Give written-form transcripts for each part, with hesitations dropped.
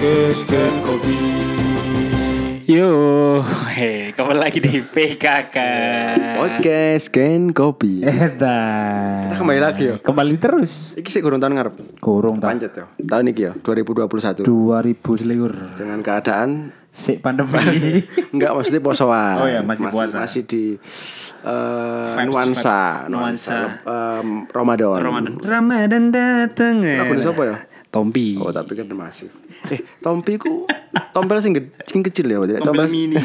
Kesken kopi. Yo, hey, kembali lagi di PKK Podcast Ken Kopi. Kita kembali lagi yo. Kembali terus. Iki sih kurung tahun ngarep. Kurung tahun. Pancet yo. Tahun iki yo, 2021. 2000 seliur. Dengan keadaan si pandemi. Enggak, maksudnya posoan. Oh ya, masih puasa. Masih di nuansa Ramadan dateng. Aku di sopo yo? Tompi. Oh, tapi kan masih. Tompi ku tompel sing kecil ya, tompel mini.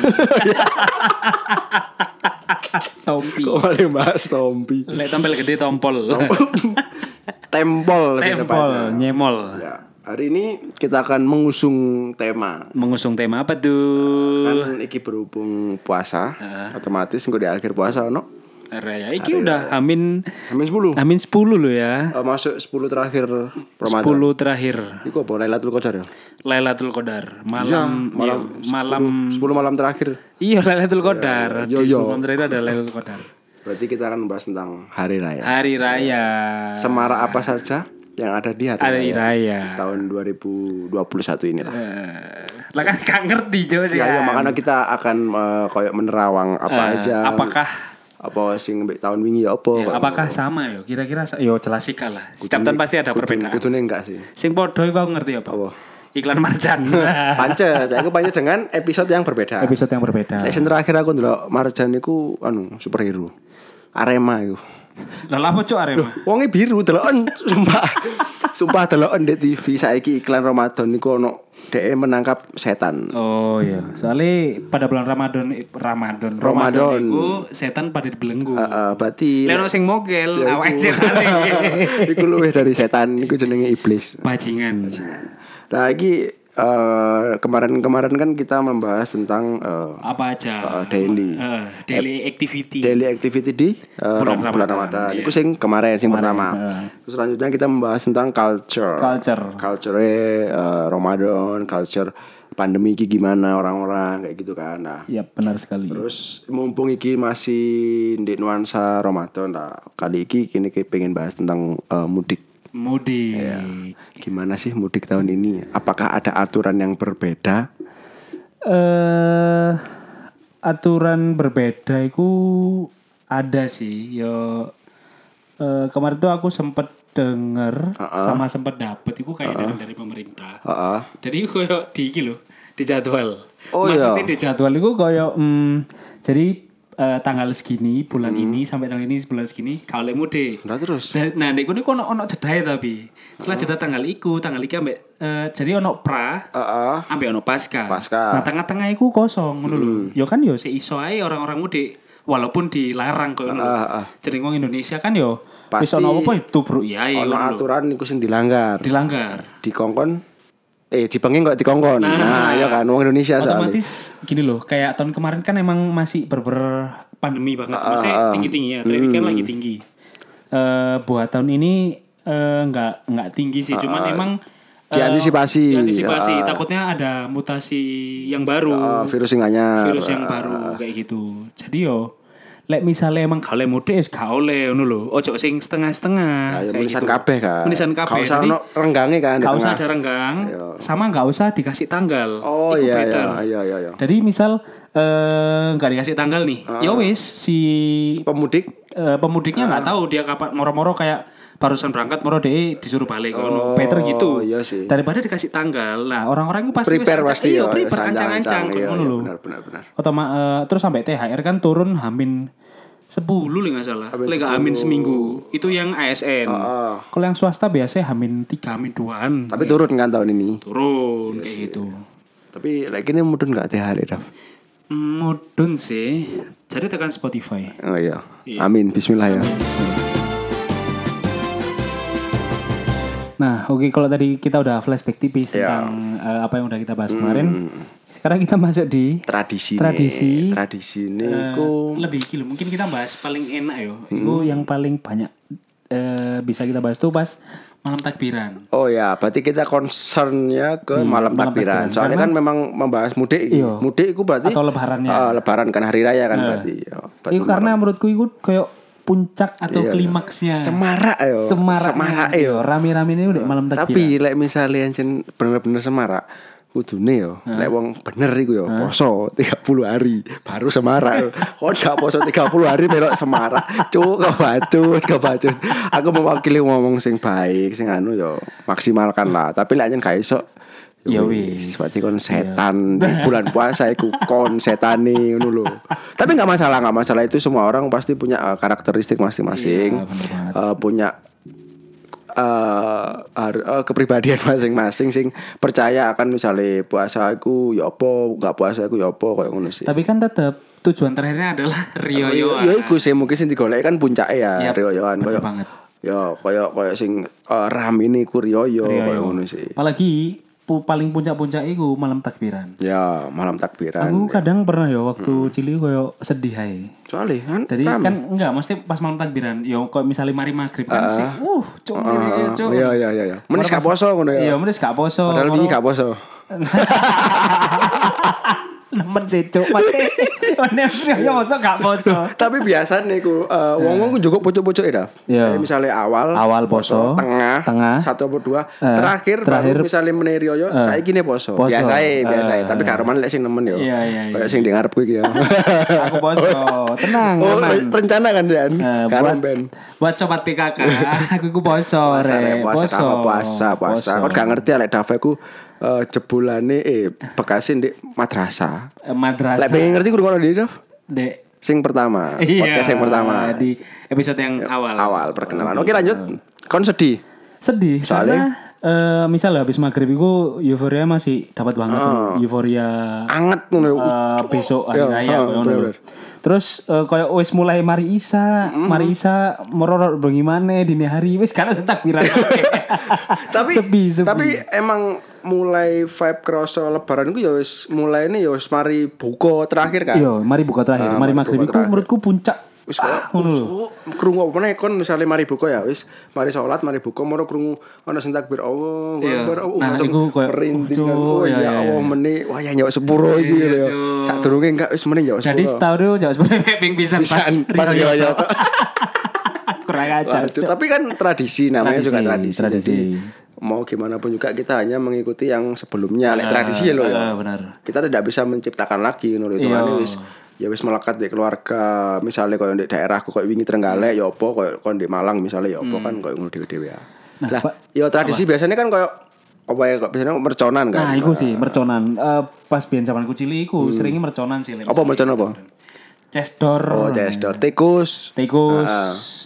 Tompi. Kok ada bahas tompi? Lek tompel gede tompol. Tempol, nyemol. Ya. Hari ini kita akan mengusung tema. Mengusung tema apa tuh? Kan iki berhubung puasa, otomatis engko di akhir puasa ono. Raya. Iki udah Amin 10 lo ya. Masuk 10 terakhir Ramadan. 10 terakhir. Iku apa? Lailatul Qadar ya? Lailatul Qadar. Malam 10 malam terakhir. Iya, Lailatul Qadar. Malam terakhir ada Lailatul Qadar. Berarti kita akan membahas tentang hari raya. Hari raya. Semarak apa saja yang ada di hari raya tahun 2021 inilah. Lah kan gak ngerti jauh sih. Ya, makanya kita akan koyok menerawang apa aja. Apa sing mbek tahun wingi ya apa? Ya, apakah sama ya? Kira-kira ya jelas sik lah. Setiap tahun pasti ada perbedaan. Kudune enggak sih. Sing padha iku aku ngerti apa? Oh. Iklan Marjan. Pancet, aku banyak dengan episode yang berbeda. Lek sing terakhir aku ndelok Marjan niku superhero. Arema iku. Lah lha opo Arema? Wonge biru deloken sumpah deloken di TV saiki iklan Ramadan niku ono dhek menangkap setan. Oh iya, soalnya pada bulan Ramadan iku setan pada dibelenggu. Berarti lha ono sing mogel awake setane. Iku luwih dari setan, iku jenenge iblis. Bajingan. Nah iki kemarin kan kita membahas tentang apa aja daily activity di bulan Ramadan. Itu sing kemarin sing pertama. Terus selanjutnya kita membahas tentang culture Ramadan, culture pandemi iki gimana orang-orang kayak gitu kan. Nah, iya benar sekali. Terus mumpung iki masih di nuansa Ramadan, nah kali iki kene pengen bahas tentang mudik. Ya. Gimana sih mudik tahun ini? Apakah ada aturan yang berbeda? Aturan berbeda itu ada sih. Yo kemarin tuh aku sempat denger sama sempat dapet itu kayak dari pemerintah. Jadi koyo di iki lho, di jadwal. Oh, maksudnya iya. Di jadwal itu koyo jadi tanggal segini bulan ini sampai tanggal ini bulan segini kalau mudik. Nah terus. Nah nek kono ono jedhae tapi. Setelah jeda tanggal iki ambek jadi ono pra, ambek ono pasca. Nah tengah-tengah iku kosong ngono lho. Ya kan yo sik iso ae orang-orang mudik walaupun dilarang koyo ngono. Jadi wong Indonesia kan yo wis ono apa tubruk ya ono aturan iku sing dilanggar. Dikongkon dipengin kok dikongkon. Nah, ya kan orang Indonesia otomatis soalnya. Gini loh, kayak tahun kemarin kan emang masih pandemi banget. Maksudnya tinggi-tinggi ya, traffic kan lagi tinggi. Buat tahun ini enggak tinggi sih, cuman emang diantisipasi. Takutnya ada mutasi yang baru. Virus yang anyar. Virus yang baru kayak gitu. Jadi yo lek misalnya emang gale mode es gaole ngono lho. Ojo sing setengah-setengah. Tulisan kabeh. Gak usah ono renggange kan. Gak usah ada renggang. Ayo. Sama gak usah dikasih tanggal. Oh iya. Jadi misal gak dikasih tanggal nih. Ya wis si pemudiknya gak tahu dia kapan moro-moro kayak barusan berangkat moro deh disuruh balik ngono. Better gitu. Iya sih. Daripada dikasih tanggal. Nah, orang-orang itu pasti prepare ancang-ancang ngono lho. Benar. Terus sampai THR kan turun hamin 10 lho enggak salah. Lek hamin seminggu. Itu yang ASN. Kalau yang swasta biasanya hamin 3, hamin 2-an. Tapi turun kan tahun ini. Turun kayak gitu. Tapi lek ini mudun enggak THR, Raf? Mudun sih. Jadi tekan Spotify. Oh iya. Amin, bismillah ya. Nah, oke, kalau tadi kita udah flashback tipis tentang apa yang udah kita bahas kemarin. Sekarang kita masuk di tradisi ini iku lebih gila. Mungkin kita bahas paling enak yo. Iku yang paling banyak bisa kita bahas tuh pas malam takbiran. Oh ya, berarti kita concernnya ke malam takbiran. Soalnya kan memang membahas mudik. Mudik itu berarti atau lebarannya. Lebaran kan hari raya kan berarti. Itu karena menurutku itu kayak puncak atau klimaksnya. Semarak yo. Rame-rame ini udah malam takbiran. Tapi lek misalnya bener-bener semarak kudune yo nek wong bener iku yo poso 30 hari baru semarak. Kok gak poso 30 hari melok semarak. Cuk, kebacut. Aku mewakili ngomong sing baik, sing anu yo maksimalkan lah. Tapi lek gak iso ya wis, berarti kon setan di bulan puasa iku kon setane ngono lho. Tapi enggak masalah itu semua orang pasti punya karakteristik masing-masing. Yeah, punya kepribadian masing-masing sing percaya akan misalnya puasa aku ya apa, enggak puasa aku ya apa koyo ngono sih. Tapi kan tetap tujuan terakhirnya adalah riyoyoan. Ya iku sih mungkin sing digoleki kan puncake ya riyoyoan koyo. Ya koyo sing ram ini ku riyoyo koyo ngono sih. Apalagi paling puncak-puncak itu malam takbiran. Ya, malam takbiran. Aku kadang pernah ya waktu cilik koyo sedih ae. Soale kan. Jadi rame. Kan enggak mesti pas malam takbiran. Ya koyo misale mari magrib kan sih. Cuk. Iya. Menis gak poso ngono ya. Iya, menis gak poso. Padahal wingi gak poso. Nemen sih cuk. Yo poso gak poso. Tapi biasane ku wong-wong ku njukuk pucuk-pucuke Raf. Misale awal poso, tengah, 1/2, terakhir baru misale meneri yo saiki ne poso. Biasae. Tapi gak roman lek sing nemen yo. Kayak sing ndek ngarep ku iki yo. Aku poso, tenang aman. Rencana kan Dan. Karo ben. Buat sobat PKK, aku iku poso rek. Puasa. Kok gak ngerti lek dafeku jebulane Bekasi ndek madrasah. Lek pengen ngerti kudu ngono Daf. Dek sing pertama, podcast yang pertama di episode yang awal perkenalan. Oke, lanjut. Kon sedih. Soalnya misal habis maghrib itu euforia masih dapat banget euforia anget ngono besok hari raya ngono. Terus koyo wis mulai mari isa merorot bagaimana dini hari wis karena takbiran. Tapi sepi. Tapi emang mulai vibe kroso lebaran ku ya wis mulainya ya wis mari buka terakhir kan. Iya, mari buka terakhir. Mari maghrib iku menurutku puncak. Wis kok krungu meneh kon misale mari buka ya wis mari salat mari buka moro krungu ana sing takbir Allah langsung perintah ya Allah meneh wah ya nyok 10 iki lho sadurunge enggak wis meneh nyok 10 jadi setahun nyok 10 ping pisan pas yo kurang ajar tapi kan tradisi namanya juga tradisi. Mau gimana pun juga kita hanya mengikuti yang sebelumnya lek tradisi lho ya benar kita tidak bisa menciptakan lagi ngono itu kan wis ya wis melekat di keluarga misalnya kalau di daerahku kayak wingi Trenggalek ya apa kalau di Malang misalnya ya apa kan kayak ngono dhewe-dhewe ya. Lah ya tradisi biasanya kan kayak apa ya biasanya merconan kan. Nah, iku sih merconan. Pas biyen zamanku cilik iku seringnya merconan sih. Apa mercon apa? Cesdor. Oh, cesdor tikus.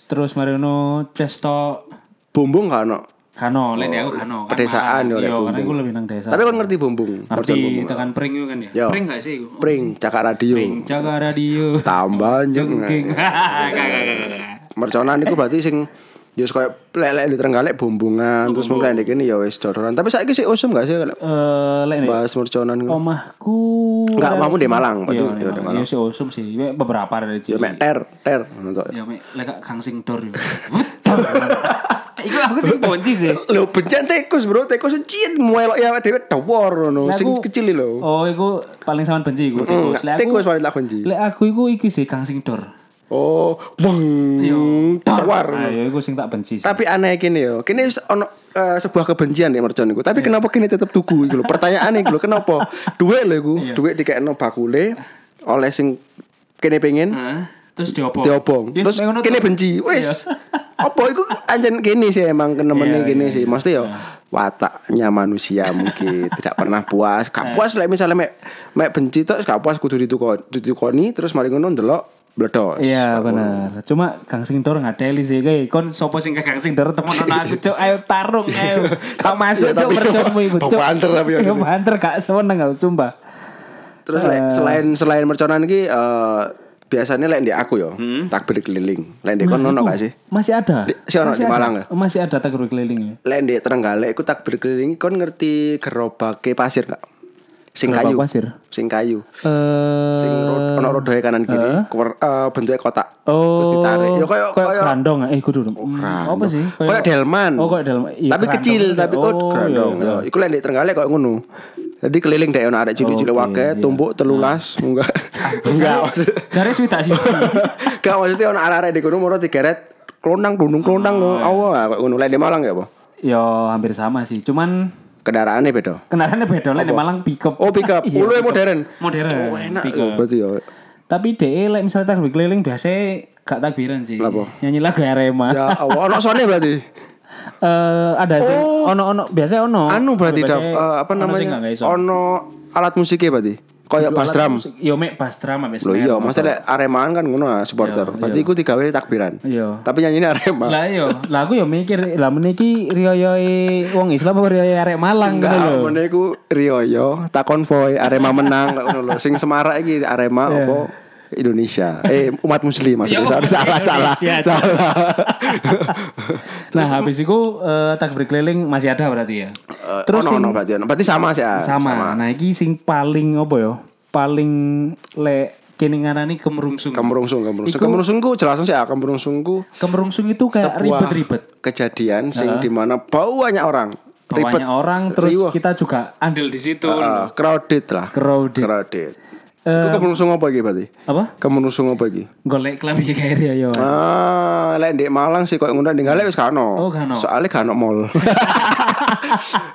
Terus marino cesto bumbung kan ono. Kano, lek aku kano. Pedesaan yo lek bumbung. Aku lebih nang desa. Tapi kon ngerti bumbung. Ngerti tekan pring yo kan ya. Pring gak sih iku? Pring cakak radio. Tambah jengking. Merconan iku berarti sing yo koyo lek di Trenggalek bumbungan terus mlek ndek kene yo wis dodoran. Tapi saiki sik usum gak sih lek bahas merconan iku. Omahku. Enggak mampu di Malang betul yo di Malang. Yo sik usum sih beberapa dari sini. Yo mek ter. Yo mek lek kang sing dor yo. Iku aku sing ponci sih. Lho bencen tikus bro, tikus ciet muelok ya dhewe dawar ngono, sing kecil lho. Oh, iku paling sampean benci iku tikus. Tikus paling tak benci. Lek aku iku iki sih kang sing dor. Oh, beng dawar. Ayo iku sing tak benci. Tapi aneh kene yo. Kene ono sebuah kebencian nek mercon iku. Tapi kenapa kene tetep tuku iku lho? Pertanyaane iku lho, kenapa? Duit lho iku, duit dikekno bakule oleh sing kene pengen. Terus diobong. Terus kene benci. Wis. Apa iku anjen kene sih emang kenemene kene sih. Mesti yo wataknya manusia mungkin tidak pernah puas. Gak puas lek misale mek benci tok gak puas kudu ditukoni terus mari ngono ndelok bledos. Iya bener. Cuma Kang Sing Dor ngadeli sih kae. Kon sapa sing Kang Sing Dor temen aku cuk ayo tarung ayo. Tak masuk cuk merconmu iku cuk. Banter tapi yo. Banter gak seneng aku sumpah. Terus selain merconan iki biasanya lek ndek aku yo, takbir keliling. Lek ndek kon ono gak sih? Masih ada. Si ono di Malang ya? Masih ada takbir keliling ya. Lek ndek Trenggalek iku takbir keliling kon ngerti gerobake pasir gak? Sing kayu. Sing kayu. Sing ono rodae kanan kiri, bentuke kotak. Terus ditarik. Ya koyo grandong. Kudu. Apa sih? Koyo delman. Oh, koyo delman. Tapi kecil, tapi grandong. Yo, iku lek ndek Trenggalek koyo ngono. Jadi keliling deh, anak cilik-cilik wakai, tumbuk telulas, enggak. Cari sih tak sih. Enggak maksudnya anak-anak di gunung moro digeret, kelonang, gunung kelonang, awal, kayak gunung lain di Malang ya, boh. Yo hampir sama sih, cuman Kendaraannya beda. Kendaraannya beda lek Malang pickup. Oh, pickup. Uluwe modern. Modern. Oh, enak lho berarti ya. Tapi dhek lek misale takbir keliling biasa gak takbiran sih. Lapa? Nyanyi lagu Arema. Ya Allah, ono sone berarti. Ada sih. Ono-ono biasa ono. Anu berarti apa namanya? Ono alat musiknya berarti. Kayak bass drum. Yo mek bass drum abes. Loh iya, maksudnya Aremaan kan ngono supporter. Berarti iku digawe takbiran. Iya. Tapi nyanyine Arema. Lah iya, lah aku yo mikir lah meniki riyoyoe wong Islam apa riyoyoe arek Malang ngono lho. Lah meniku riyoyo tak konvoy Arema menang ngono lho. Sing semarak iki Arema apa Indonesia. Umat muslim maksudnya. Salah. Nah, habis itu takbir keliling masih ada berarti ya. Terus berarti sama sih. Sama. Nah, iki sing paling apa ya? Paling lek kene ngarani kemerungsung. Kemerungsungku jelasin sih, kemerungsungku. Kemerungsung itu kayak ribet-ribet. Kejadian sing di mana banyak orang. Banyak orang terus kita juga andil di situ. Crowded lah. Crowded. Kok kemerungsung apa iki berarti? Apa? Kemerungsung apa iki? Golek klub iki gawe ya yo. Ah, lek ndek Malang sih koyo ngono Trenggalek wis gak ono. Soale gak ono mall.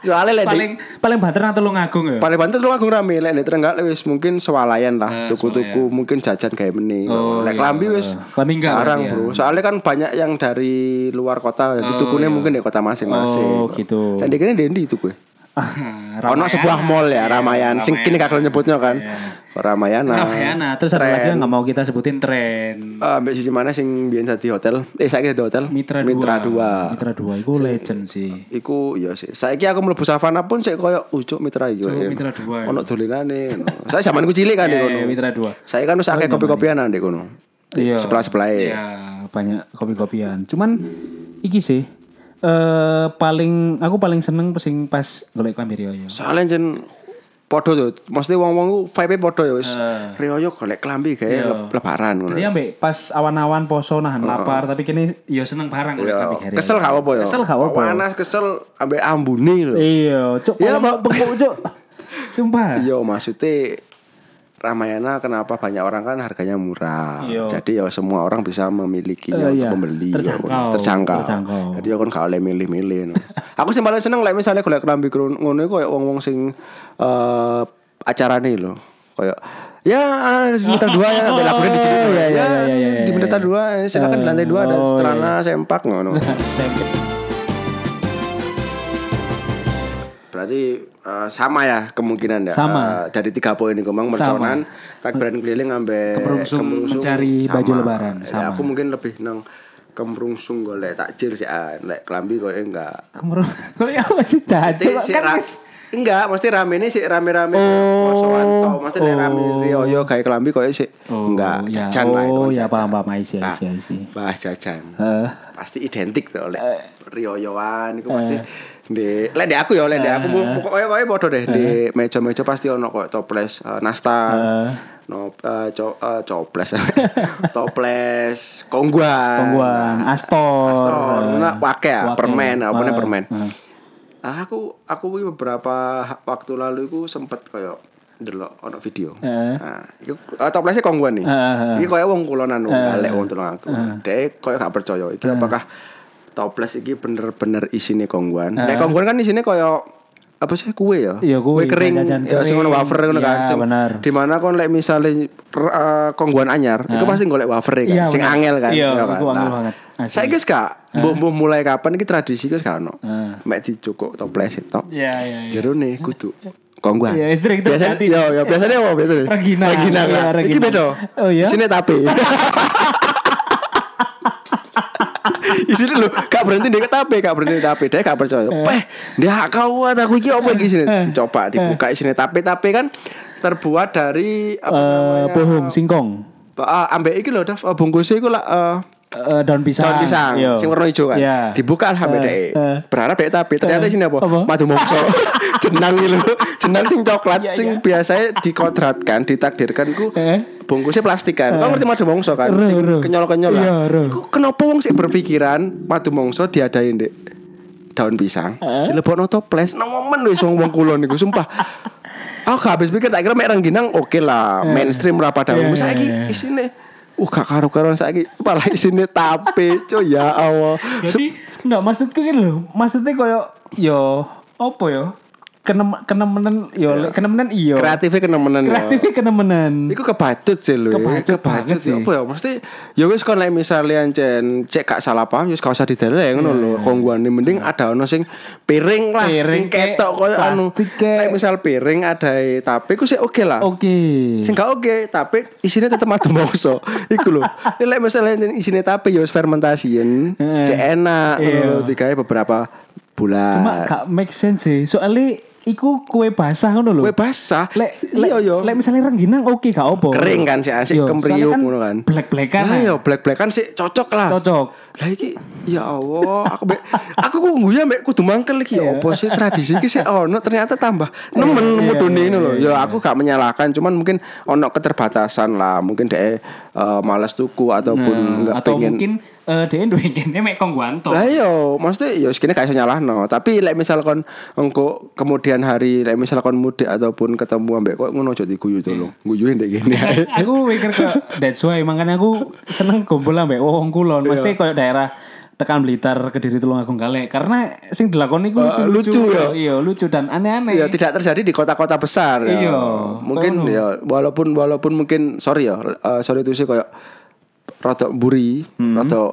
Soale lek paling banter nang Tulungagung ya. Paling banter Tulungagung rame, lek ndek Trenggalek wis mungkin swalayan lah, tuku-tuku mungkin jajan gawe meni. Lek klambi wis larang, Bro. Soale kan banyak yang dari luar kota, ditukune mungkin di kota masing-masing. Oh, gitu. Dan dikene ndendi tuku. Ono sebuah mall ya Ramayana. Sing kene kakek nyebutnya kan. Ramayana. Terus ada lagi yang enggak mau kita sebutin tren. Mbek siji mana sing biyen dadi hotel? Saiki dadi hotel Mitra Dua. Iku legend sih. Iku ya sih. Saiki aku mlebu savana pun sik koyo ujuk Mitra iki. Mitra Dua. Ono dolenane. Saya zamanku cilik kan ngono. Mitra Dua. Saya kan wis akeh kopi-kopian nang ngono. Iya. Sebelah-sebelahe. Iya, banyak kopi-kopian. Cuman iki sih paling seneng sing pas golek klambi riyoyo. Soale jen padha yo, mesti wong-wong ku vibe padha yo wis riyoyo golek klambi gawe lebaran ngono. Dadi ambek pas awan-awan poso nahan lapar, tapi kene yo seneng barang golek klambi gawe. Kesel gak apa-apa yo. Panas kesel ambek ambune lho. Iya, cuk. Ya mbok bengkok cuk. Sumpah. Yo maksude Ramayana kenapa banyak orang kan harganya murah. Yo. Jadi ya semua orang bisa memilikinya untuk membeli. Terjangkau. Jadi ya kan gak oleh milih-milih no. Aku sih malah seneng like, misalnya golek klambi ngono iku koyo wong-wong sing acarane lho. Koyo ya di Mitra Dua ya lagunya diceritake. Ya, di Mitra Dua silakan di lantai 2 ada strana sempak ngono. Berarti sama ya kemungkinan ya. Sama. Dari 3 poin ini kembang merconan, takbiran keliling ambek kemerungsung mencari sama baju lebaran. Sama. Ya, aku mungkin lebih nang kemerungsung golek takjil sih, lek klambi koyo enggak. Golek apa sih takjil? Kan wis enggak, mesti rame ini sih rame-rame. Posoan tau, mesti rame riyoyo gawe klambi koyo sih. Enggak, jajan lah itu. Oh ya paham isi. Bahas jajan. Pasti identik tuh lek riyoyoan iku pasti Lede aku ya, pokoknya bodoh deh. Di meja-meja pasti ono kok toples nastar, toples Khong Guan, Astor, wake permen. Aku beberapa waktu lalu aku sempet koyo delok ono video. Toplesnya Khong Guan nih. Iki koyo wong kulonan Galek wong Tulungagung. Dek koyo gak percaya iki apakah toples iki bener-bener isine Khong Guan. Nek Khong Guan kan isine koyo apa sih kue ya? Kue kering. Ya sing ono wafer ngono kan. Di mana kon lek misale Khong Guan anyar, itu pasti golek wafer kan. Sing angel kan. Iya kan. Saiki wis gak mulai kapan iki tradisi wis gak ono. Mek dicukuk toples tok. Iya. Jerone kudu Khong Guan. Ya sering terjadi. Ya biasane apa biasane? Rengginang. Iki beda. Oh iya. Sine tape. Isine lho, gak berhenti ndek tape, deh gak percaya. Ndak kuat aku iki opo iki sini. Coba dibuka isine tape kan terbuat dari apa namanya? Pohon singkong. Ambek iki lho, bungkuse iku lak daun pisang. Sing warna ijo kan. Yeah. Dibuka alhamdulillah berharap dek tape. Ternyata isine apa? Madu mongso. Jenang iki lho. Jenang sing coklat sing biasanya dikodratkan, ditakdirkan ku bungkusnya plastik kan. Kau ngerti madu mongso kan? Sing kenyol-kenyol lah. Iku kenapa wong sik berpikiran madu mongso diadain dek daun pisang, dilebokno toples. Nang momen wis wong kulon niku sumpah. Aku gak habis pikir tak kira mek rengginang oke lah, mainstream lah padha. Saiki isine gak karo-karoan saiki malah isine tape, co ya Allah. Jadi enggak maksudku gitu lho. Maksudnya koyo yo opo yo? kenemenan yo, yeah. Kenemenan iyo. Kreatifnya kenemenan. Iku kebacut sih lho. Kebacut sih. Apa ya? Mesti ya wis kon lek misale ancen cek gak salah paham ya wis gak usah dideleng ngono lho. Kongguane mending ada ono sing piring lah, sing ketok koyo anu. Lek misal piring adae tapi ku sik oke lah. Oke. Sing gak oke tapi isine tetep adem mongso. Iku lho. Lek misale isine tapi ya wis fermentasiin, cek enak ngono digawe beberapa bulan. Cuma gak make sense sih. Soalnya iku kue basah ngono lho. Kue basah. Iya yo. Lek misale rengginang oke gak apa. Kering kan sik kempriyuk ngono kan. Blek-blekan. Lah yo blek-blekan sik cocok lah. Cocok. Lah iki ya Allah, aku ngguyu mbek kudu mangkel iki ya apa sih tradisi iki sik ono ternyata tambah nemen mudune ngono lho. Ya aku gak menyalahkan, cuman mungkin ono keterbatasan lah, mungkin dhek malas tuku ataupun enggak pengen. Atau mungkin dhewe duwe kene mek Khong Guan to. Lah yo, mesti yo sekene gak iso nyalahno. Tapi lek misal kon engko kemudian hari lek misal kon mudik ataupun ketemu ambek kok ngono aja diguyu to lho. Guyuhe ndek kene. Aku mikir kok that's why makane aku seneng kumpul ambek wong kulon. Mesti koyo daerah tekan Blitar, Kediri, Tulungagung, Trenggalek karena sing dilakoni ku lucu-lucu iya lucu dan aneh-aneh ya tidak terjadi di kota-kota besar ya mungkin ya walaupun mungkin sorry ya sorry itu sih kayak rada buri, rada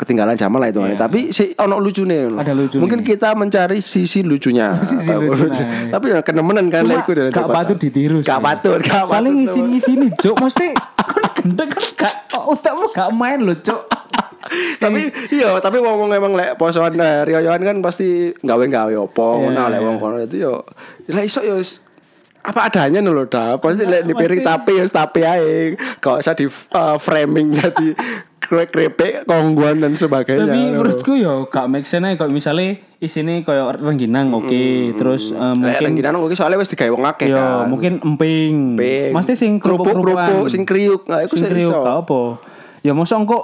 ketinggalan zaman lah itu yeah. Tapi si ono lucune. Mungkin kita mencari sisi lucunya. Sisi lucunya. Tapi ya kenemenan kan lek iku dhewe. Gak patut ditiru. Gak patut. Saling ngisi-ngisini, Cuk. Mesti kon gendeng gak utekmu gak main lho, Cuk. Tapi iya, tapi wong-wong emang lek posoan riyoan kan pasti gawe-gawe apa ngono lek wong kono itu yo. Lah iso yo apa adanya lho dah. Pasti lek di piring tape yo tape ae. Gak usah di framing jadi krepek, Khong Guan dan sebagainya. Tapi menurutku yo gak make sense kok misale isine koyo rengginang oke, terus mungkin rengginang oke soalnya wis digawe wong akeh kan. Yo mungkin emping. Mesti sing kerupuk-kerupuk, sing kriuk. Iku sing iso. Apa? Ya mosok engko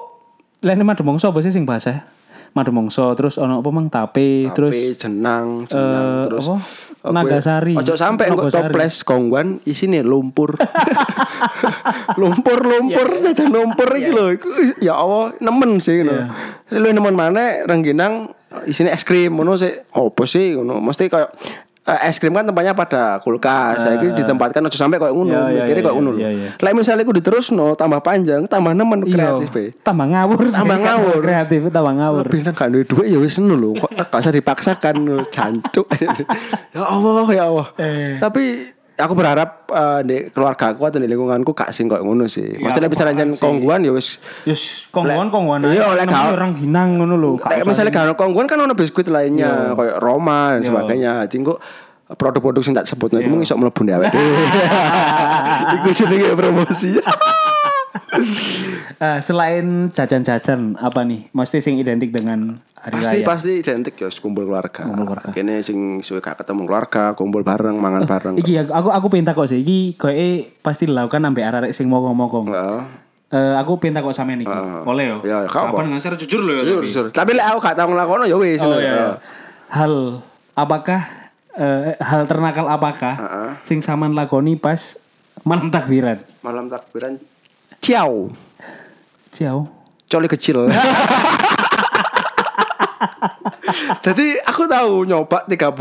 lek nek mademongso bose sing basah. Mademongso terus ono apa mang tape, terus jenang terus Nagasari. Ojo sampe engko toples Khong Guan isine lumpur. Lumpur jajan lumpur iki lho. Ya Allah, nemen sih ngono. Lu nemen maneh rengginang isine es krim ngono sik opo sih ngono. Mesti koyo es krim kan tempatnya pada kulkas. Saiki ditempatkan aja sampai koyo ngono, mikire koyo ngono. Lek misale iku diterusno tambah panjang, tambah nemen kreatif. Tambah ngawur. Kreatif tambah ngawur. Lebih nang gak duwe duit ya wis ngono lho. Kok gak usah dipaksakan jancuk. Ya Allah. Tapi aku berharap di keluargaku atau di lingkunganku gak sing koyo ngono sih. Maksudnya bisa rancen Khong Guan ya wis. Yes, Khong Guan. Iya oleh orang Ginang ngono lho. Lek misale gak Khong Guan kan ono biskuit lainnya koyo Roma dan sebagainya. Dadi engko produk-produk sing tak sebutno iku mung iso mlebu dhewe. Iku jenenge promosi. Selain jajan-jajan apa nih? Mesti sing identik dengan hari raya. Pasti identik ya kumpul keluarga. Kene sing suwe gak ketemu keluarga, kumpul bareng, mangan bareng. Iki aku pinta kok sih. Iki koe pasti dilakukan ambek arek sing mokong-mokong. Heeh. Aku pinta kok sampean iki. Boleh yo. Ya, kapan ngasar jujur lho ya. Jujur. Tapi lek aku gak tau nglakono ya wis. Hal ternakal apakah sing sampean lakoni pas malam takbiran? Malam takbiran Ciao. Coli kecil. Jadi aku tahu nyoba 30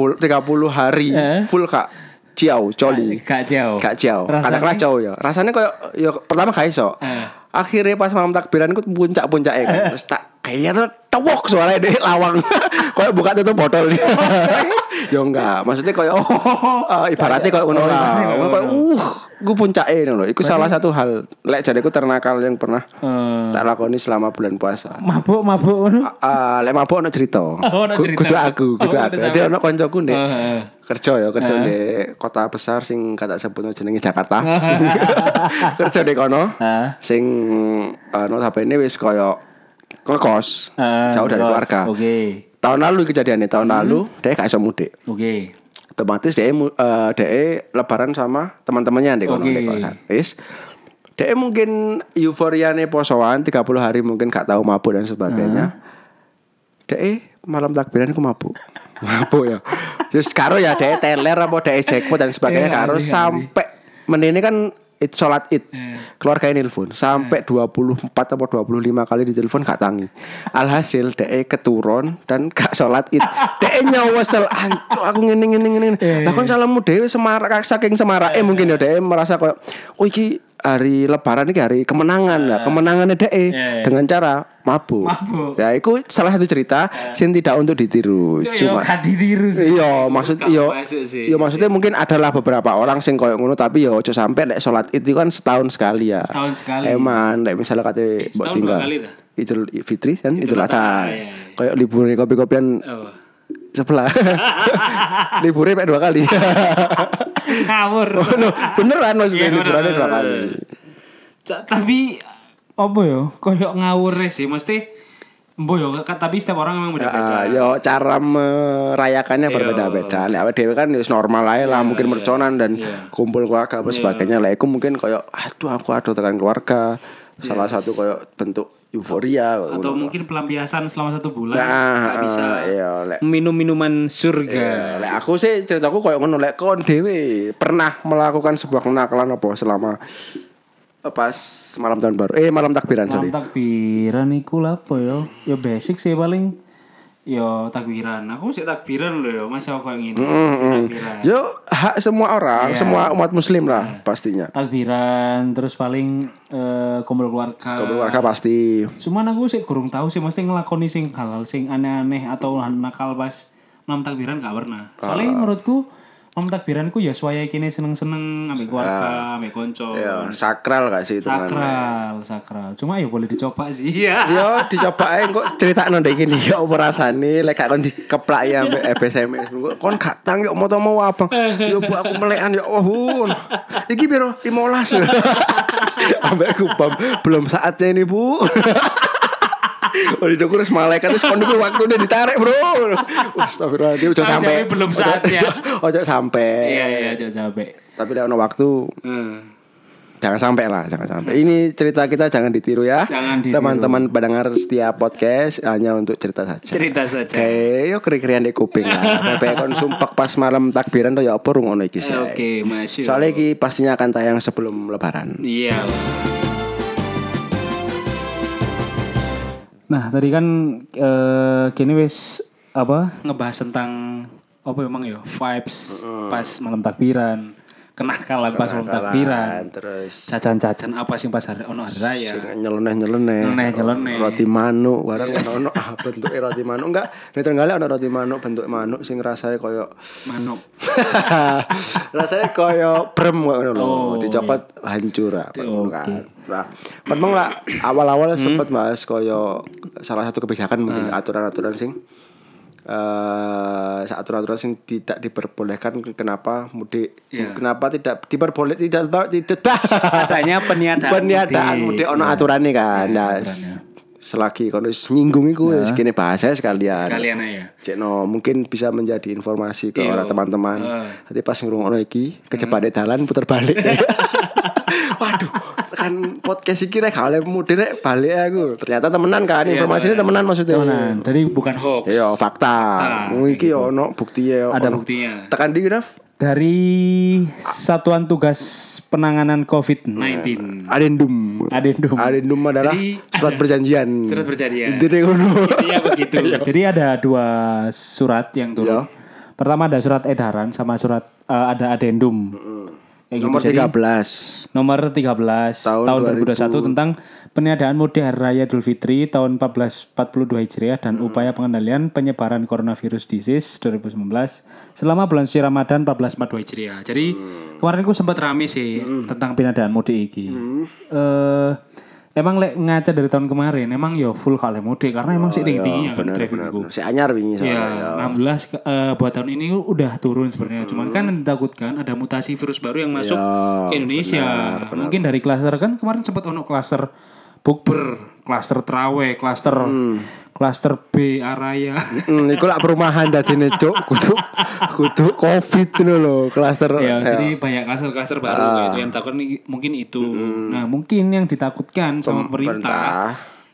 hari full kak. Ciao, coli. Kak ciao. Katakanlah ciao ya. Rasanya koyo ya pertama gak iso. Akhirnya pas malam takbiran ku puncak-puncake kan. Terus tak kayaknya tewok suara deh lawang. Koyo buka tutup botol. Ya enggak, maksudnya koyo ibaratnya koyo ngono lah. Gue puncake lho. Iku salah satu hal lek jareku ternakal yang pernah tak lakoni selama bulan puasa. Mabuk ngono. Lek mabuk ono cerita. Kudu aku. Dadi ono kancaku ndek. Kerja di kota besar sing kata sebutno jenenge Jakarta. Kerja di kono. Sing ono HP-ne wis koyo ngekos. Jauh dari keluarga. Oke. Tahun lalu dia gak iso mudik. Oke. Otomatis dia lebaran sama teman-temannya dek kono dek kosan. Wis. Dia mungkin euforiane posoan 30 hari mungkin gak tahu mabuk dan sebagainya. Dia malam takbiran ku mabuk ya. Terus karo ya dia teler apa dia jackpot dan sebagainya karo sampai menene kan sholat id, keluarga ini telepon sampai 24 atau 25 kali ditelepon gak tangi. Alhasil dek keturun dan gak sholat id. Dek nyawasel anco aku ngene. Lah kon salammu dhewe semarak saking semarak mungkin ya dek merasa koyo oh iki hari lebaran iki hari kemenangan lah, kemenangannya dek dengan cara mabuk. Ya itu salah satu cerita sing tidak untuk ditiru. Cuma gak ditiru sih. Iya, maksudnya mungkin adalah beberapa orang sing koyo ngono tapi ya aja sampe nek salat Id itu kan setahun sekali ya. Setahun sekali. Eman nek misalnya kate mbok tinggal. Idul Fitri kan Idul Adha. Kayak libur kopi-kopian sebelah. Liburnya sampai 2 kali. Ngawur. Beneran maksudnya liburannya 2 kali. Tapi apa ya? Koyok ngawur sih mesti. Mbo yo tapi setiap orang memang beda-beda. Yo cara merayakannya berbeda-beda. Lek awake dhewe kan wis normal ae lah, mungkin merconan dan kumpul keluarga apa sebagainya. Lek iku mungkin koyo aduh aku ado tekan keluarga. Salah satu koyo bentuk euforia atau mungkin pelampiasan selama 1 bulan gak bisa minum minuman surga. Lek aku sih ceritaku koyo ngono. Lek kon dhewe pernah melakukan sebuah kenakalan apa selama pas malam tahun baru malam takbiran sorry. Malam takbiran iku lapo yo? Ya basic sih paling yo takbiran. Aku sih takbiran lho yo, masa aku yang ini. Takbiran. Yo hak semua orang, semua umat muslim lah pastinya. Takbiran terus paling kumpul keluarga. Kumpul keluarga pasti. Cuman aku sih kurang tahu sih mesti ngelakoni sing halal, sing aneh-aneh atau nakal pas malam takbiran gak pernah. Soalnya menurutku om takbiranku ya suaya kini seneng-seneng ambil keluarga, ambil konco. Iya, sakral gak sih itu? Sakral. Cuma ya boleh dicoba sih. Iya. Yo dicoba aja kok cerita nonton gini. Yo perasane lek kon dikeplak ya ambil SMS. Kon gak tang yo mau apa? Yo bu aku melekan yo wahun. Iki piro 15. Ambil kupam belum saatnya ini bu. Waduh, aku harus malaikat. Terus konduknya waktunya ditarik bro. Astagfirullahaladzim. Ojo sampe belum saatnya. Ojo sampe. Iya ojo sampe. Tapi udah ada waktu jangan sampai lah. Ini cerita kita jangan ditiru ya. Jangan ditiru. Teman-teman pendengar setiap podcast hanya untuk cerita saja. Cerita saja. Kayak keri-kerian di kuping lah. Bebek kon sumpek pas malam takbiran tuh ya apa rungono iki sih. Oke masih. Soalnya iki pastinya akan tayang sebelum lebaran. Iya. Nah, tadi kan kini wis apa ngebahas tentang apa emang ya vibes pas malam takbiran, kenakalan pas malam takbiran, terus jajan-jajan apa sih pas hari ono hari raya. Nyeleneh. Roti manuk, barang ono bentuk roti manuk enggak? Di Trenggalek ono roti manuk bentuk manuk sing rasane koyo manuk. Rasane koyo brem ngono lho, dicopot hancur apa ngono kan. Nah, memang lah awal-awal sempat bahas koyo salah satu kebijakan mungkin aturan-aturan sing aturan-aturan sing tidak diperbolehkan kenapa mudik. Kenapa tidak diperbolehkan tidak adanya peniadaan mudik ono aturan nih kan. Nah, selagi kono nyinggung iku wis kene bahasane sekalian ya. Cekno mungkin bisa menjadi informasi ke orang teman-teman. Nanti pas ngrungokno iki kecepatan dalan putar balik. Waduh. Kan podcast iki rek oleh mudir rek balik aku. Ternyata temenan kan informasinya temenan maksudnya. Temenan. Jadi bukan hoax. Iya, fakta. Iki yo ono buktine. Ada buktinya. Tekan di graf dari Satuan Tugas Penanganan COVID-19. Adendum adalah surat perjanjian. Intinya begitu. Jadi ada 2 surat yang turun. Pertama ada surat edaran sama surat ada adendum. Nomor 13. Tahun 2021 tentang peniadaan mudik hari raya Idul Fitri tahun 1442 Hijriah dan upaya pengendalian penyebaran coronavirus disease 2019 selama bulan suci Ramadan 1442 Hijriah. Jadi kemarin aku sempat rame sih tentang peniadaan mudik iki. Emang lek ngaca dari tahun kemarin emang yo full kali mudik karena emang sih tinggi-tingginya kan trafikku. Si anyar wingi soalnya. 16 buat tahun ini udah turun sebenarnya. Cuman kan ditakutkan ada mutasi virus baru yang masuk ke Indonesia. Benar. Mungkin dari klaster kan kemarin sempat ono klaster bukber, klaster trawe, klaster B Araya. Iku lak perumahan dadine cuk kudu Covid lho klaster. Ya, jadi banyak klaster-klaster baru gitu yang takut mungkin itu. Nah, mungkin yang ditakutkan sama pemerintah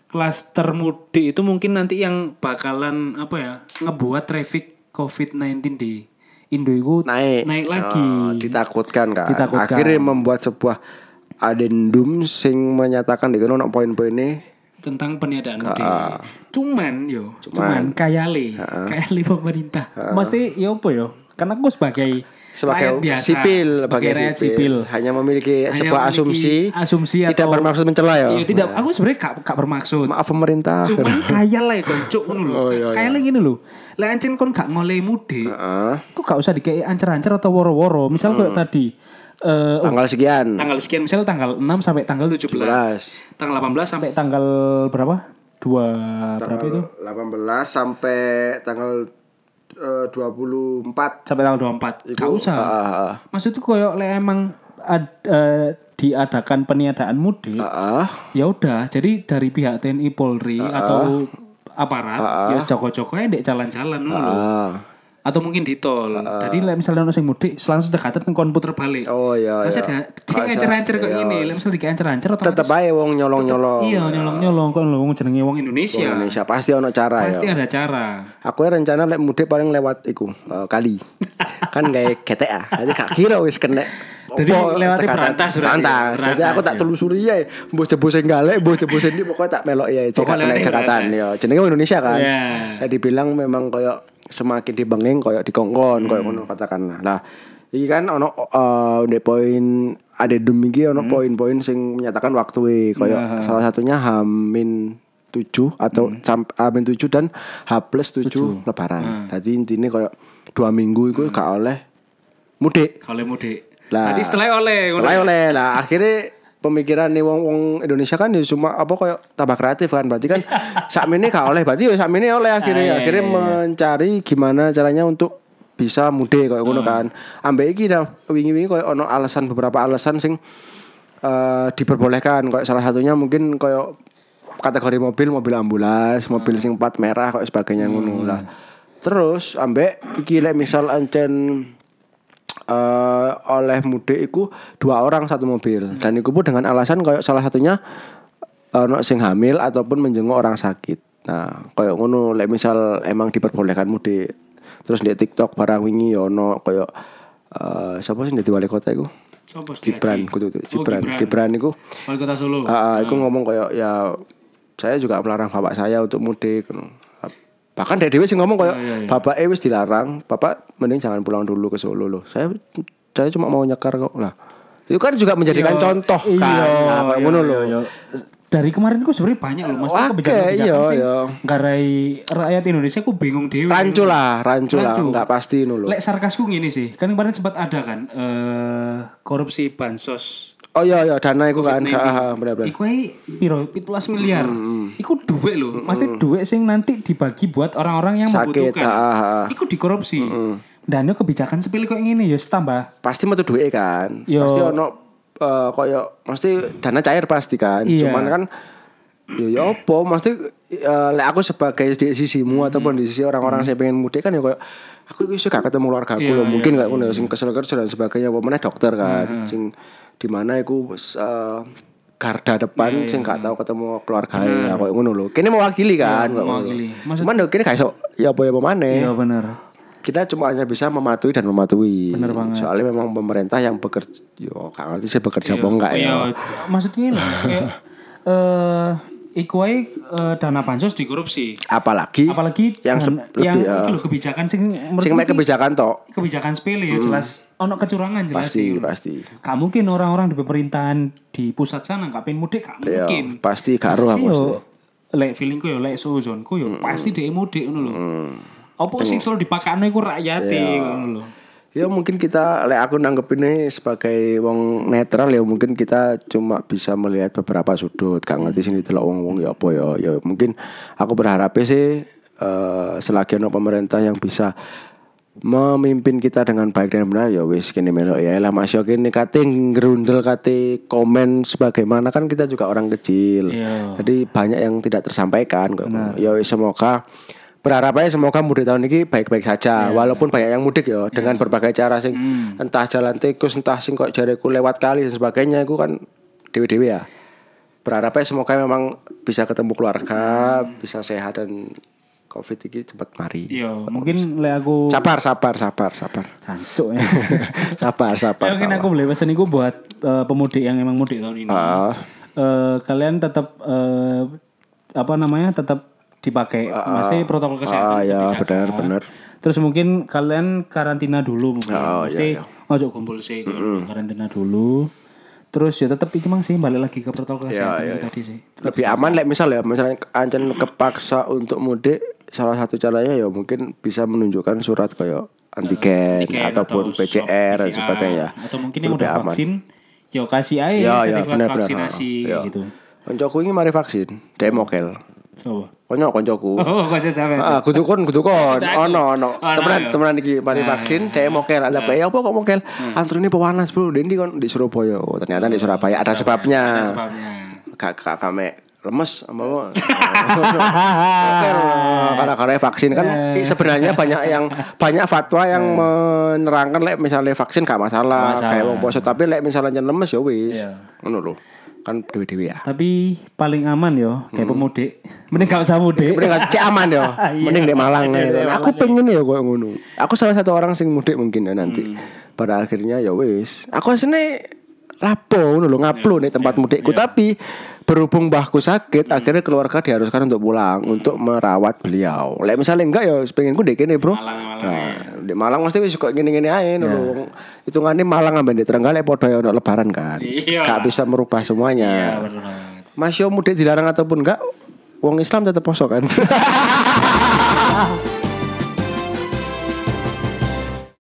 klaster mudik itu mungkin nanti yang bakalan apa ya, ngebuat traffic COVID-19 di Indo itu naik lagi. Ditakutkan kan. Akhirnya membuat sebuah adendum sing menyatakan dikono ono poin-poine tentang peniadaan mudik. Cuman kayale pemerintah. Mesti yo apa yo? Karena aku sebagai biasa, sipil hanya memiliki sebuah asumsi tidak atau, bermaksud mencela ya. Iya tidak, aku sebenarnya gak bermaksud. Maaf pemerintah. Cuman kaya lah goncuk ngono lho. Kaya ngene lho. Lah ancen kon gak ngoleh mudik. Heeh. Kok gak usah dikei ancer-ancer atau woro-woro. Misal kayak tadi tanggal sekian misal tanggal 6 sampai tanggal 17. Tanggal 18 sampai tanggal berapa? 2 berapa itu? 18 sampai tanggal 24 sampai tanggal 24. Gak usah. Maksudku koyo lek emang diadakan peniadaan mudik. Ya udah, jadi dari pihak TNI Polri atau aparat ya jaga-jagae ndek jalan-jalan ngono lho. Atau mungkin di tol. Jadi lek misalnya ono sing mudik, langsung cegat nang kon puter balik. Oh iya. Terus diancer-ancer kok ngene. Lek misal diancer-ancer otomatis tetep ae wong nyolong-nyolong. Iya, nyolong-nyolong kok wong jenenge wong Indonesia. Indonesia pasti ono cara ya. Pasti ada cara. Aku rencana lek mudik paling lewat iku kali. Kan gawe GTA. Jadi gak kira wis kena. Jadi lewati Brantas. Jadi aku tak telusuri ya. Mbok jebul sing Galek, mbok jebul sing ndi pokoke tak melok ya Jakarta ya. Jenenge wong Indonesia kan. Ya dibilang memang koyo semakin dibengeng koyo dikongkon koyo ngono katakanlah. Nah, iki kan ono ndek poin adendum iki ono poin-poin sing menyatakan waktu koyo salah satunya H-7 atau H-7 dan H+7 lebaran. Dadi intine koyo 2 minggu iku gak oleh mudik. Lah, tadi setelah oleh lah akhirnya pemikiran nih wong Indonesia kan ya cuma apa koyo tambah kreatif kan berarti kan sakmene gak oleh berarti ya sakmene oleh akhirnya mencari gimana caranya untuk bisa mudik koyo ngono kan. Ambek iki wingi-wingi koyo ono alasan beberapa alasan sing diperbolehkan koyo salah satunya mungkin koyo kategori mobil ambulans, mobil sing plat merah koyo sebagainya ngono lah. Terus ambek iki lek misal ancen oleh mudik iku 2 orang 1 mobil dan iku pun dengan alasan koyo salah satunya ono sing hamil ataupun menjenguk orang sakit. Nah, koyo ngono lek misal emang diperbolehkan mudik. Terus di TikTok barang wingi ono koyo sapa sing dadi wali kota iku? Sapa sih? Gibran iku wali kota Solo. Iku ngomong koyo ya saya juga melarang bapak saya untuk mudik. Bahkan dia dewe sih ngomong koyo bapak wis dilarang, bapak mending jangan pulang dulu ke Solo loh. Saya cuma mau nyekar kok lah. Itu kan juga menjadikan contoh kan. Nah, ngono loh. Dari kemarin ku sebenarnya banyak loh Mas kebijakan-kebijakan sing garai rakyat Indonesia ku bingung dewe. Rancu lah enggak pasti ngono loh. Lek sarkasku ngene sih. Kan kemarin sempat ada kan korupsi bansos. Oh iya dana iku kan. Heeh, bener. Iku piro 17 miliar. Iku duit lho, mesti duit sing nanti dibagi buat orang-orang yang membutuhkan. Iku dikorupsi. Dan yo kebijakan sepele koyo ngene yo tambah. Pasti metu duit kan. Yo. Pasti ono koyo mesti dana cair pasti kan. Iya. Cuman kan yo opo mesti lek aku sebagai di sisimu ataupun di sisi orang-orang sing pengen mudik kan yo koyo aku iso gak ketemu keluargaku lho mungkin gak ngono sing kesel kerja dan sebagainya apa meneh dokter kan sing di mana aku garda depan sing gak tau ketemu keluargane ya koyo ngono lho. Kene mewakili kan koyo ngono. Cuman kene gak iso ya apa-apa maneh. Iya bener. Kita cuma hanya bisa mematuhi. Soalnya memang pemerintah yang bekerja yo gak ngerti sih bekerja apa enggak ya. Maksudnya lho kayak dana bansos dikorupsi. Apalagi yang itu kebijakan sing kebijakan tok. Kebijakan sepele ya jelas ono kecurangan jelas. Pasti. Gak mungkin orang-orang di pemerintahan di pusat sana gak pengen mudik, gak mungkin. Pasti gak ero maksudku. Lek feelingku yo lek suzonku yo pasti dhek mudik ngono lho. Apa sing selalu dipakane iku rakyat e ngono lho. Ya mungkin kita lek aku nanggepine sebagai wong netral ya mungkin kita cuma bisa melihat beberapa sudut. Gak ngerti sini delok wong-wong ya apa ya. Ya mungkin aku berharap sih selagi ono pemerintah yang bisa memimpin kita dengan baik dan benar ya wis kene melok ya lah Mas yo kene kate ngerundel kate komen sebagaimana kan kita juga orang kecil. Yeah. Jadi banyak yang tidak tersampaikan kok. Ya wis semoga berharapnya semoga mudik tahun ini baik-baik saja. Walaupun banyak yang mudik ya dengan berbagai cara sing entah jalan tikus, entah sing kok jareku lewat kali dan sebagainya itu kan dewe-dewe ya. Berharapnya semoga memang bisa ketemu keluarga, bisa sehat dan COVID ini cepat mari. Yo, mungkin lek aku sabar. Cancuk ya. sabar. Mungkin aku boleh pesan iku buat pemudik yang emang mudik tahun ini. Kalian tetap tetap dipakai masih protokol kesehatan. Ya, benar. Terus mungkin kalian karantina dulu mungkin. Mesti ojo kumpul sih, karantina dulu. Terus ya tetap iki mang sih balik lagi ke protokol kesehatan tadi sih. Lebih aman lek misalnya ancen kepaksa untuk mudik. Salah satu caranya ya mungkin bisa menunjukkan surat kayak antigen ataupun atau PCR dan sebagainya. Atau mungkin yang udah vaksin ya kasih aja sertifikat vaksinasi gitu. Koncoku ini mari vaksin, demokel. Coba. Koncoku. Oh, konco sampe. Heeh, kudu kon. Ono. Temenan iki mari vaksin, demokel. Ada bae apa kok mokel? Antrune pewanas, Bro. Dendi kon di Surabaya. Oh, ternyata di Surabaya ada sebabnya. Kakak kame lemes sama karena vaksin kan sebenarnya banyak fatwa yang menerangkan lek misalnya vaksin gak masalah. Kayak wong poso tapi lek misalnya lemes ya wis ngono lho kan dewe-dewe ya. Tapi paling aman yo kayak pemudik. Mending gak usah mudik. Mending gak cek aman yo. Mending di Malang. Aku pengen yo koyo ngono. Aku salah satu orang sing mudik mungkin ya nanti. Pada akhirnya ya wis. Aku asline lapo ngono lho ngaplo nek tempat mudikku tapi berhubung mbahku sakit akhirnya keluarga diharuskan untuk pulang untuk merawat beliau. Lek misalnya enggak ya pengenku ndek kene, Bro. Di Malang mesti wis kok ngene-ngene ae lho. Hitungane Malang ambek ndek Trenggalek padha ya ono lebaran kan. Enggak bisa merubah semuanya. Mas yo mudik dilarang ataupun enggak, wong Islam tetap poso kan.